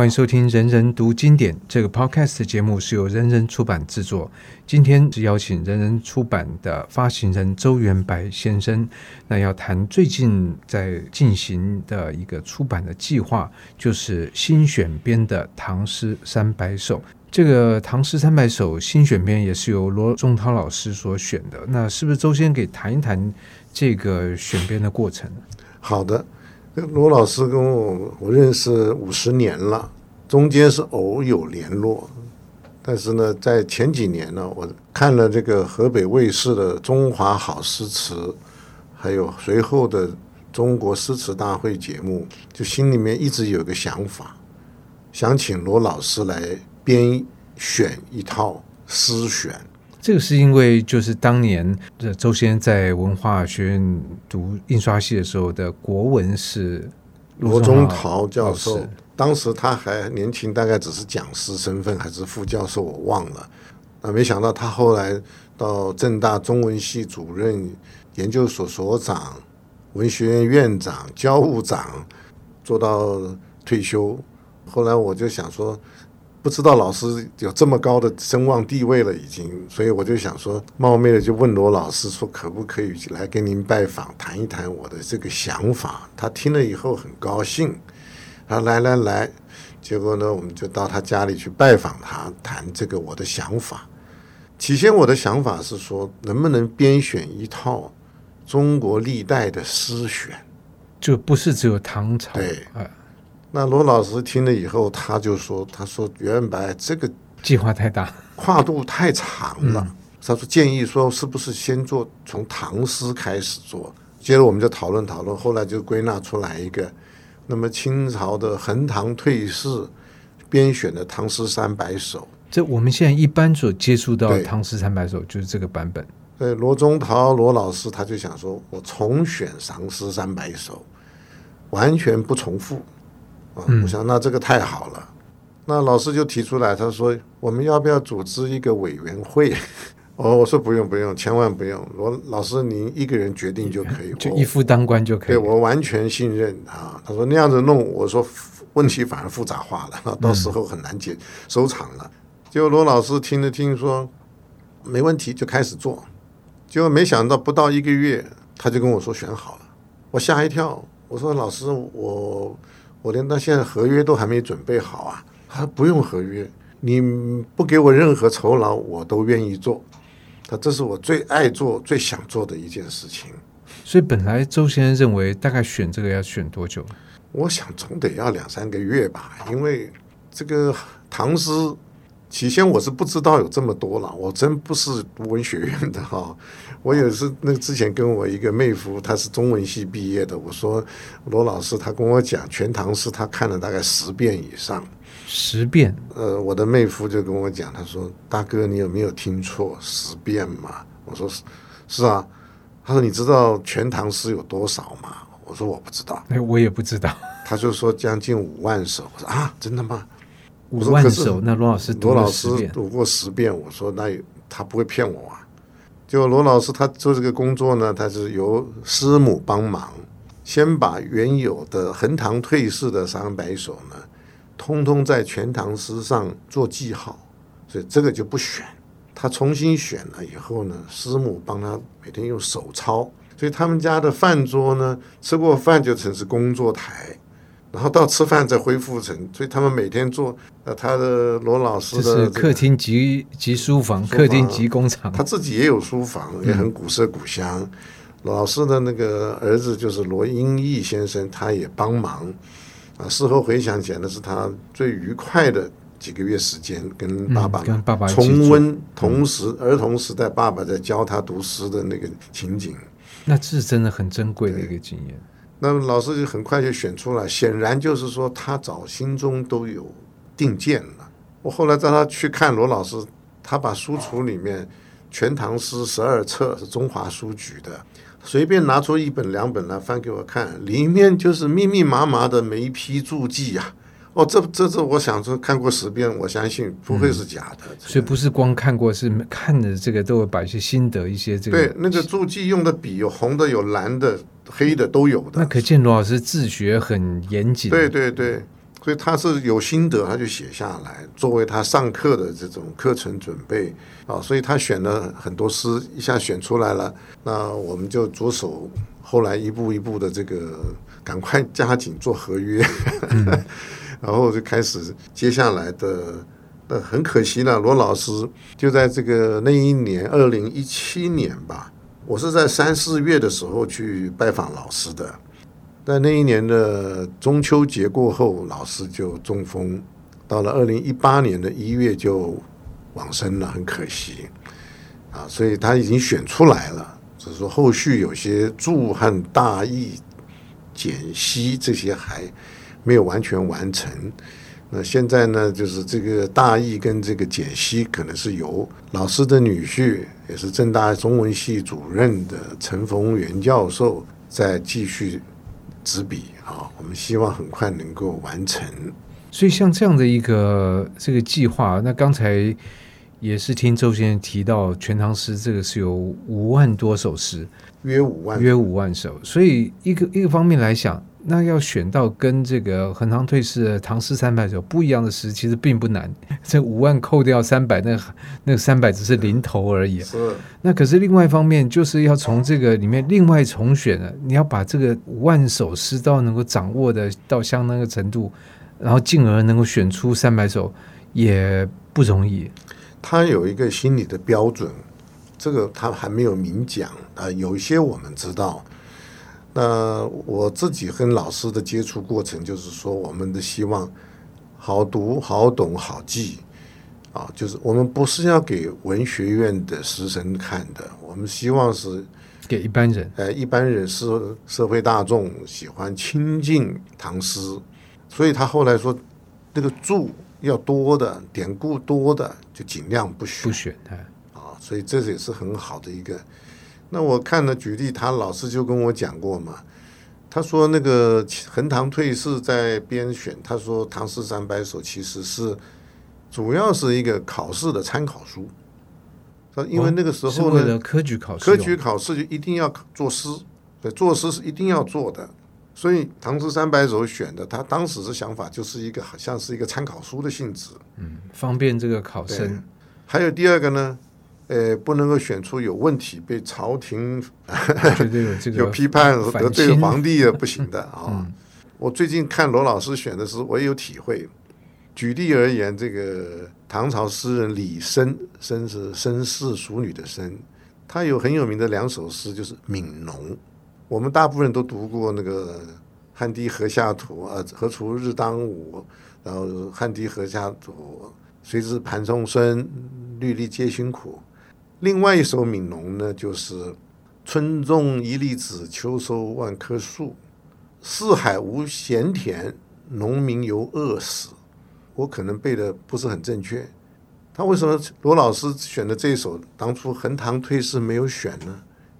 欢迎收听人人读经典，这个 podcast 节目是由人人出版制作。今天是邀请人人出版的发行人周元白先生，那要谈最近在进行的一个出版的计划，就是新选编的唐诗300首。这个唐诗300首新选编也是由罗宗涛老师所选的，那是不是周先生给谈一谈这个选编的过程？好的，罗老师跟我认识50年了，中间是偶有联络，但是呢在前几年呢，我看了这个河北卫视的中华好诗词，还有随后的中国诗词大会节目，就心里面一直有个想法，想请罗老师来编选一套诗选。这个是因为就是当年周先生在文化学院读印刷系的时候的国文是罗宗涛教授，当时他还年轻，大概只是讲师身份还是副教授我忘了，没想到他后来到政大中文系主任、研究所所长、文学院院长、教务长，做到退休。后来我就想说不知道老师有这么高的声望地位了已经，所以我就想说冒昧的就问罗老师说可不可以来跟您拜访，谈一谈我的这个想法。他听了以后很高兴，他说来，结果呢我们就到他家里去拜访他，谈这个我的想法。起先我的想法是说能不能编选一套中国历代的诗选，就不是只有唐朝。对，那罗老师听了以后他就说，他说元白这个计划太大，跨度太长了，他说建议说是不是先做从唐诗开始做。接着我们就讨论，后来就归纳出来一个，那么清朝的蘅塘退士编选的唐诗300首，这我们现在一般所接触到的唐诗300首就是这个版本。对，罗宗涛罗老师他就想说我重选唐诗300首，完全不重复。我想那这个太好了，那老师就提出来，他说我们要不要组织一个委员会我说不用，千万不用，老师您一个人决定就可以，就一夫当关就可以。对，我完全信任啊。他说那样子弄，我说问题反而复杂化了，到时候很难解收场了。结果罗老师听了听说没问题，就开始做。结果没想到不到1个月他就跟我说选好了，我吓一跳，我说老师我连到现在合约都还没准备好啊。他说不用合约，你不给我任何酬劳我都愿意做，他这是我最爱做最想做的一件事情。所以本来周先生认为大概选这个要选多久？我想总得要2-3个月吧，因为这个唐诗起先我是不知道有这么多了，我真不是读文学院的我也是那之前跟我一个妹夫，他是中文系毕业的，我说罗老师，他跟我讲全唐诗他看了大概10遍以上。10遍？我的妹夫就跟我讲，他说大哥你有没有听错，10遍嘛？我说是啊。他说你知道全唐诗有多少吗？我说我不知道。我也不知道。他就说将近5万首。我说啊，真的吗？5万首？那罗老师读过10遍。我说那他不会骗我啊。就罗老师他做这个工作呢，他是由师母帮忙，先把原有的蘅塘退士的300首呢通通在全唐诗上做记号，所以这个就不选。他重新选了以后呢，师母帮他每天用手抄，所以他们家的饭桌呢，吃过饭就成是工作台，然后到吃饭再恢复成，所以他们每天做他的罗老师的这是客厅及书房，客厅及工厂，他自己也有书房，也很古色古香。老师的那个儿子就是罗英义先生，他也帮忙事后回想起来的是他最愉快的几个月时间，跟爸爸重温同时儿童时代爸爸在教他读诗的那个情景，那是真的很珍贵的一个经验。那么老师就很快就选出来，显然就是说他早心中都有定见了。我后来带他去看罗老师，他把书橱里面全唐诗12册是中华书局的，随便拿出1本2本来翻给我看，里面就是密密麻麻的每一批注记啊。这我想说看过10遍，我相信不会是假的。所以不是光看过，是看的这个都会把一些心得一些这个对那个注记用的笔，有红的有蓝的黑的都有的。那可见罗老师自学很严谨。对对对，所以他是有心得，他就写下来作为他上课的这种课程准备啊。所以他选了很多诗，一下选出来了，那我们就着手后来一步一步的这个赶快加紧做合约然后就开始接下来的。很可惜了，罗老师就在这个那一年2017年吧，我是在3、4月的时候去拜访老师的，在那一年的中秋节过后老师就中风，到了2018年的1月就往生了，很可惜啊。所以他已经选出来了，只是说后续有些注和大意解析这些还没有完全完成。那现在呢，就是这个大意跟这个解析可能是由老师的女婿，也是政大中文系主任的陈逢源教授在继续执笔啊。我们希望很快能够完成。所以像这样的一个这个计划，那刚才也是听周先生提到，全唐诗这个是有5万多首诗，约5万首。所以一个方面来想。那要选到跟这个蘅塘退士的唐诗300首不一样的诗，其实并不难。这5万扣掉300，那300只是零头而已。是。那可是另外一方面，就是要从这个里面另外重选了。你要把这个5万首诗到能够掌握的到相当的程度，然后进而能够选出300首，也不容易。他有一个心理的标准，这个他还没有明讲啊。有一些我们知道。那我自己跟老师的接触过程就是说，我们的希望好读好懂好记啊，就是我们不是要给文学院的师生看的，我们希望是给一般人，一般人是社会大众喜欢亲近唐诗。所以他后来说那个注要多的，典故多的就尽量不选啊，所以这也是很好的一个。那我看了举例，他老师就跟我讲过嘛，他说那个蘅塘退士在编选，他说唐诗300首其实是主要是一个考试的参考书，因为那个时候呢，是为了科举考试就一定要作诗，对，作诗是一定要做的，所以唐诗300首选的，他当时的想法就是一个好像是一个参考书的性质，方便这个考生。还有第二个呢。不能够选出有问题被朝廷有批判得罪皇帝也不行的啊、我最近看罗老师选的诗，我也有体会。举例而言，这个唐朝诗人李绅，绅是绅士淑女的绅，他有很有名的2首诗，就是《悯农》。我们大部分人都读过那个“汗滴禾下土，荷锄日当午”，然后“汗滴禾下土，谁知盘中餐，粒粒皆辛苦”。另外一首《悯农》呢，就是春种一粒粟，秋收万棵树，四海无闲田，农民犹饿死。我可能背的不是很正确，他为什么罗老师选的这一首当初蘅塘退士没有选呢？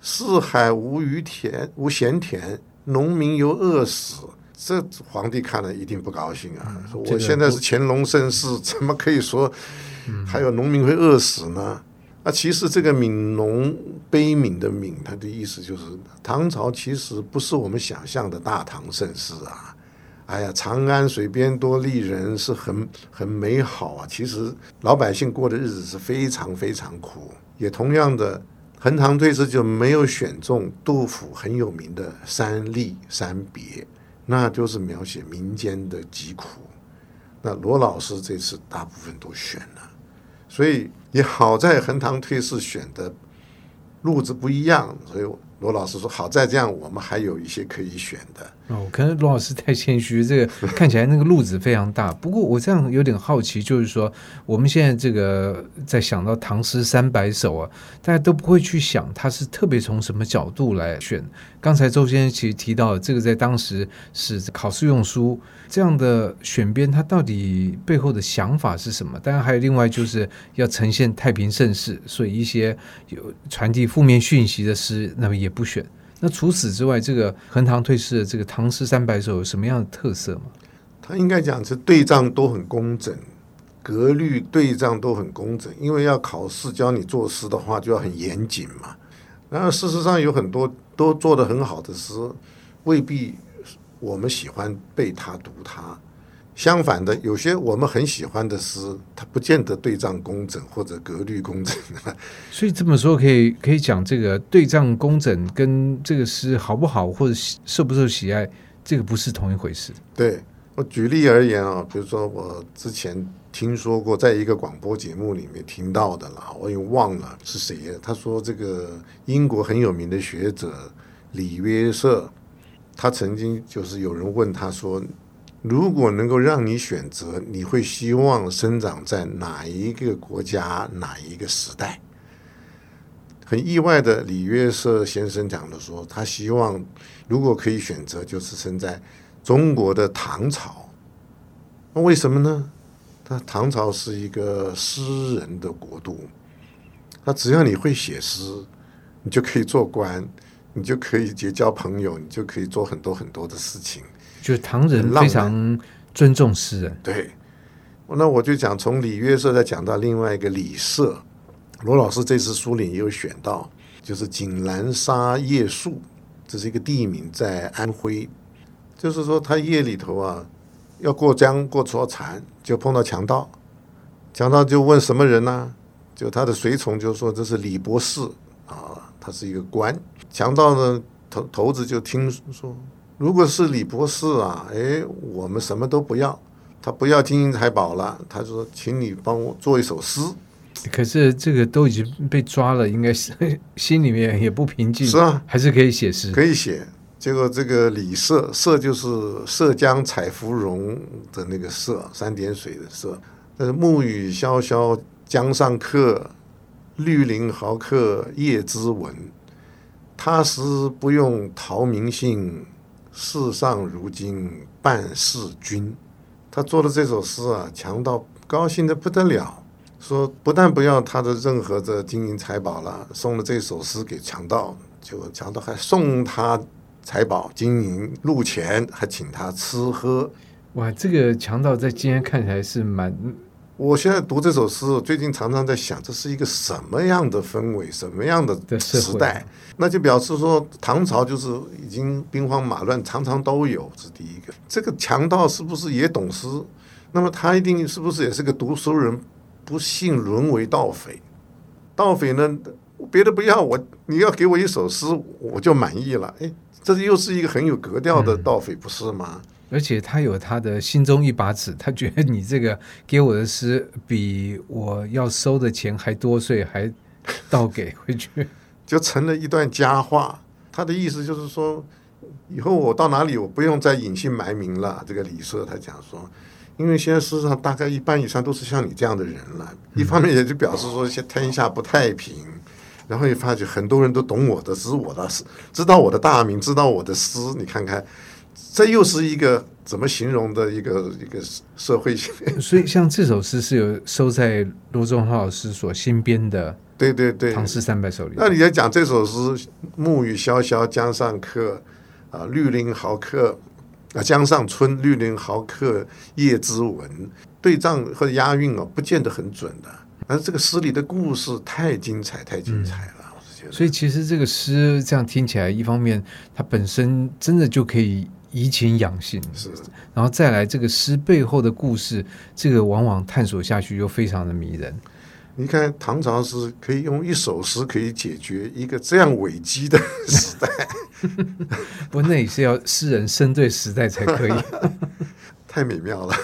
四海无闲田，农民犹饿死，这皇帝看了一定不高兴啊、说我现在是乾隆盛世，怎么可以说还有农民会饿死呢？那其实这个悯农，悲悯的悯，它的意思就是唐朝其实不是我们想象的大唐盛世啊。哎呀，长安水边多丽人是很美好啊，其实老百姓过的日子是非常非常苦。也同样的，蘅塘退士就没有选中杜甫很有名的《三吏三别》，那就是描写民间的疾苦。那罗老师这次大部分都选了，所以也好在蘅塘退士选的路子不一样，所以罗老师说好在这样我们还有一些可以选的。可能罗老师太谦虚，这个看起来那个路子非常大。不过我这样有点好奇，就是说我们现在这个在想到唐诗300首啊，大家都不会去想它是特别从什么角度来选。刚才周先生其实提到这个在当时是考试用书，这样的选编它到底背后的想法是什么？当然还有另外就是要呈现太平盛世，所以一些有传递负面讯息的诗那么也不选。那除此之外，这个蘅塘退士的这个唐诗300首有什么样的特色吗？他应该讲是对仗都很工整，格律对仗都很工整，因为要考试教你做诗的话就要很严谨嘛。然后事实上有很多都做得很好的诗，未必我们喜欢背它读它，相反的，有些我们很喜欢的诗，它不见得对仗工整或者格律工整。所以这么说可以讲，这个对仗工整跟这个诗好不好或者受不受喜爱，这个不是同一回事。对，我举例而言啊，比如说我之前听说过，在一个广播节目里面听到的啦，我也忘了是谁了。他说这个英国很有名的学者李约瑟，他曾经就是有人问他说，如果能够让你选择，你会希望生长在哪一个国家、哪一个时代？很意外的，李约瑟先生讲的说，他希望如果可以选择，就是生在中国的唐朝。那为什么呢？那唐朝是一个诗人的国度，那只要你会写诗，你就可以做官，你就可以结交朋友，你就可以做很多很多的事情。就是唐人非常尊重诗人。对，那我就讲从李约瑟再讲到另外一个李涉，罗老师这次书里也有选到，就是井栏沙夜宿，这是一个地名在安徽，就是说他夜里头啊要过江过错禅，就碰到强盗，强盗就问什么人呢？就他的随从就说这是李博士啊，他是一个官。强盗呢头子就听说，如果是李博士啊，我们什么都不要，他不要金银财宝了，他说请你帮我做一首诗。可是这个都已经被抓了，应该是心里面也不平静，是啊，还是可以写诗，可以写。结果这个李涉，涉就是涉江采芙蓉的那个涉，三点水的涉。但是暮雨潇潇江上客，绿林豪客夜之闻。他时不用陶明性，世上如今半是君。他做的这首诗啊，强盗高兴得不得了，说不但不要他的任何的金银财宝了，送了这首诗给强盗，结果强盗还送他财宝金银路钱，还请他吃喝。哇，这个强盗在今天看起来是蛮……我现在读这首诗，我最近常常在想，这是一个什么样的氛围，什么样的时代？那就表示说，唐朝就是已经兵荒马乱，常常都有。这是第一个。这个强盗是不是也懂诗？那么他一定是不是也是个读书人？不幸沦为盗匪。盗匪呢，别的不要，你要给我一首诗，我就满意了。这又是一个很有格调的盗匪，不是吗？而且他有他的心中一把尺，他觉得你这个给我的诗比我要收的钱还多，所以还倒给回去，就成了一段佳话。他的意思就是说，以后我到哪里我不用再隐姓埋名了。这个李涉他讲说，因为现在世上大概一半以上都是像你这样的人了，一方面也就表示说天下不太平，然后也发觉很多人都懂我的诗，知道我的大名，知道我的诗。你看看这又是一个怎么形容的一个社会性。所以像这首诗是有收在罗众浩老师所新编的，对对对，《唐诗300首》里。那你在讲这首诗，暮雨潇潇江上客，绿林豪客，江上春，绿林豪客夜之闻，对仗和押韵不见得很准的，但是这个诗里的故事太精彩，太精彩了。所以其实这个诗这样听起来，一方面它本身真的就可以怡情养性，是，然后再来这个诗背后的故事，这个往往探索下去又非常的迷人。你看唐朝诗可以用一首诗可以解决一个这样危机的时代不过那也是要诗人身对时代才可以太美妙了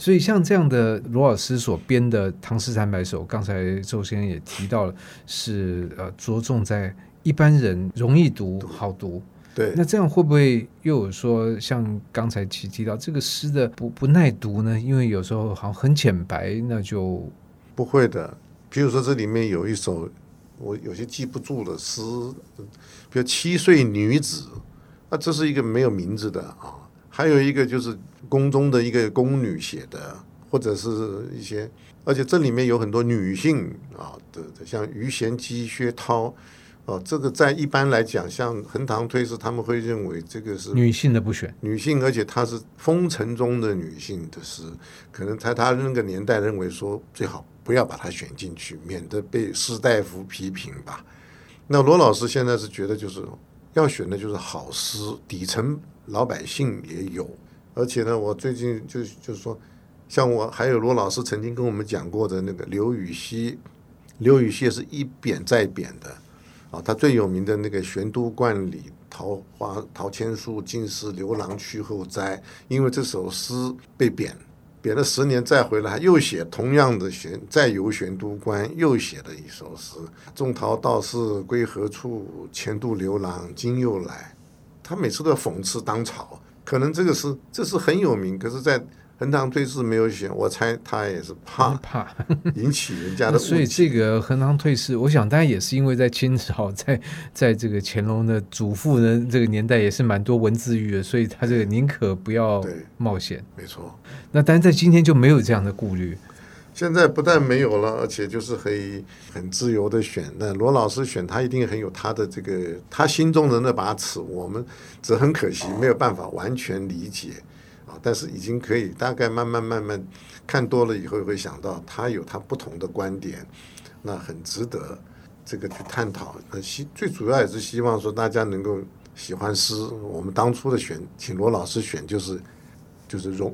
所以像这样的罗老师所编的《唐诗300首》，刚才周先生也提到了，是着重在一般人容易读好读。对，那这样会不会又有说像刚才提到这个诗的 不耐读呢？因为有时候好像很浅白，那就不会的。比如说这里面有一首我有些记不住的诗，比如7岁女子，那这是一个没有名字的啊。还有一个就是宫中的一个宫女写的，或者是一些，而且这里面有很多女性啊的，像鱼贤姬、薛涛啊，这个在一般来讲，像蘅塘推是他们会认为这个是女性的不选，女性，而且她是风尘中的女性的诗，可能在她那个年代认为说最好不要把她选进去，免得被士大夫批评吧。那罗老师现在是觉得就是要选的就是好诗，底层老百姓也有，而且呢，我最近就是说，像我还有罗老师曾经跟我们讲过的那个刘禹锡，刘禹锡是一贬再贬的啊，他最有名的那个玄都观里桃千树尽是刘郎去后栽，因为这首诗被贬，贬了10年再回来，又写同样的再游玄都关，又写了一首诗：种桃道士归何处？前度刘郎今又来。他每次都讽刺当朝，可能这个诗这很有名，可是在横塘退士没有写，我猜他也是怕引起人家的误解。所以这个横塘退士，我想当然也是因为在清朝，在这个乾隆的祖父呢这个年代也是蛮多文字狱的，所以他这个宁可不要冒险。没错。那但是在今天就没有这样的顾虑。现在不但没有了，而且就是可以很自由的选。那罗老师选他一定很有他的这个他心中的那把尺，我们只很可惜没有办法完全理解。但是已经可以大概慢慢看多了以后，会想到他有他不同的观点，那很值得这个去探讨。最主要也是希望说大家能够喜欢诗。我们当初的请罗老师选就是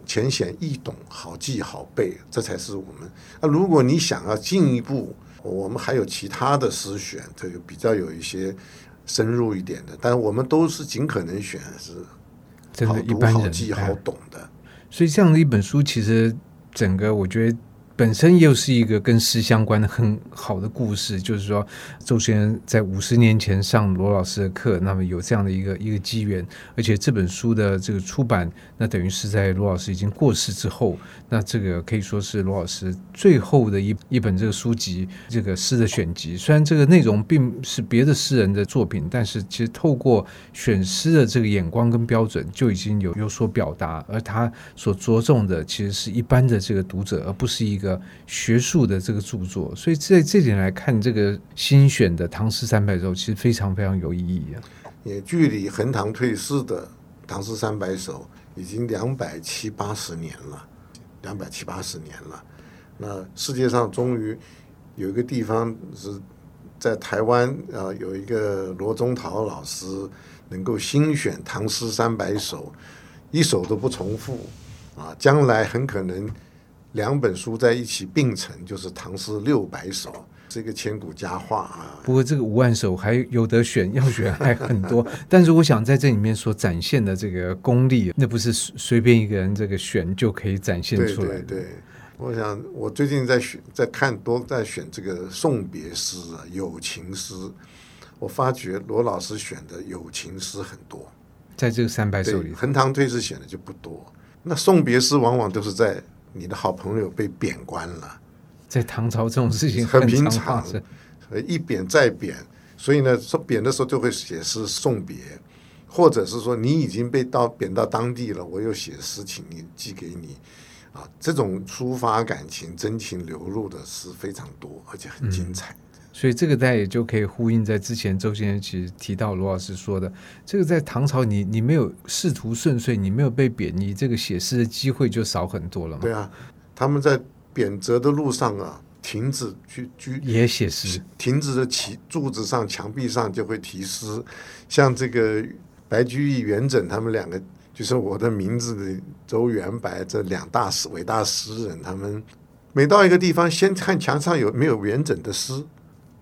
浅显易懂，好记好背，这才是我们。那如果你想要进一步，我们还有其他的诗选，这就比较有一些深入一点的。但我们都是尽可能选是。真的一般人好记好懂的，所以这样的一本书其实整个我觉得本身又是一个跟诗相关的很好的故事，就是说周先生在50年前上罗老师的课，那么有这样的一个机缘，而且这本书的这个出版那等于是在罗老师已经过世之后，那这个可以说是罗老师最后的一本这个书籍，这个诗的选集，虽然这个内容并不是别的诗人的作品，但是其实透过选诗的这个眼光跟标准就已经有所表达，而他所着重的其实是一般的这个读者，而不是一个学术的这个著作，所以在这点来看，这个新选的《唐诗300首》其实非常非常有意义啊。也距离横塘退士的《唐诗300首》已经270-80年了。那世界上终于有一个地方是在台湾啊，有一个罗宗陶老师能够新选《唐诗300首》，一首都不重复啊，将来很可能。2本书在一起并成，就是《唐诗600首》，这个千古佳话啊。不过这个5万首还有得选，要选还很多。但是我想在这里面所展现的这个功力，那不是随便一个人这个选就可以展现出来的。对，我想我最近在选这个送别诗啊、友情诗，我发觉罗老师选的友情诗很多，在这个300首里，横塘退士选的就不多。那送别诗往往都是在你的好朋友被贬官了，在唐朝这种事情很平常，一贬再贬，所以呢，说贬的时候就会写诗送别，或者是说你已经被贬到当地了，我又写诗请你寄给你啊，这种抒发感情、真情流露的诗非常多，而且很精彩。所以这个大家也就可以呼应在之前周先生其实提到罗老师说的，这个在唐朝你没有仕途顺遂，你没有被贬，你这个写诗的机会就少很多了嘛。对啊，他们在贬谪的路上啊，亭子也写诗，亭子的柱子上、墙壁上就会题诗，像这个白居易、元稹他们两个，就是我的名字的周元白这两大伟大诗人，他们每到一个地方，先看墙上有没有元稹的诗。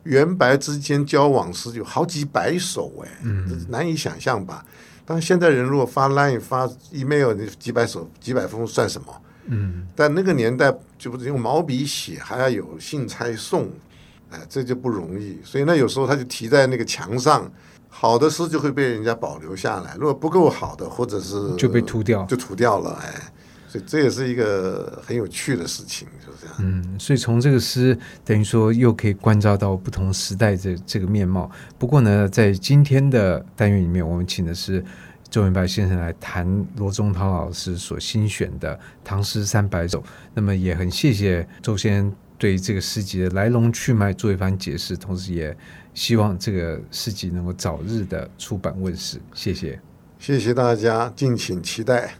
元白之间交往诗有好几100首哎，难以想象吧？但现在人如果发 LINE 发 email 几百首几百封算什么？但那个年代就不是用毛笔写，还要有信差送，哎，这就不容易。所以那有时候他就题在那个墙上，好的诗就会被人家保留下来，如果不够好的，或者是就被涂掉，就涂掉了哎。所以这也是一个很有趣的事情，就是这样。所以从这个诗等于说又可以关照到不同时代的这个面貌。不过呢，在今天的单元里面，我们请的是周元白先生来谈罗宗陶老师所新选的《唐诗300首》。那么也很谢谢周先生对这个诗集的来龙去脉做一番解释，同时也希望这个诗集能够早日的出版问世。谢谢大家，敬请期待。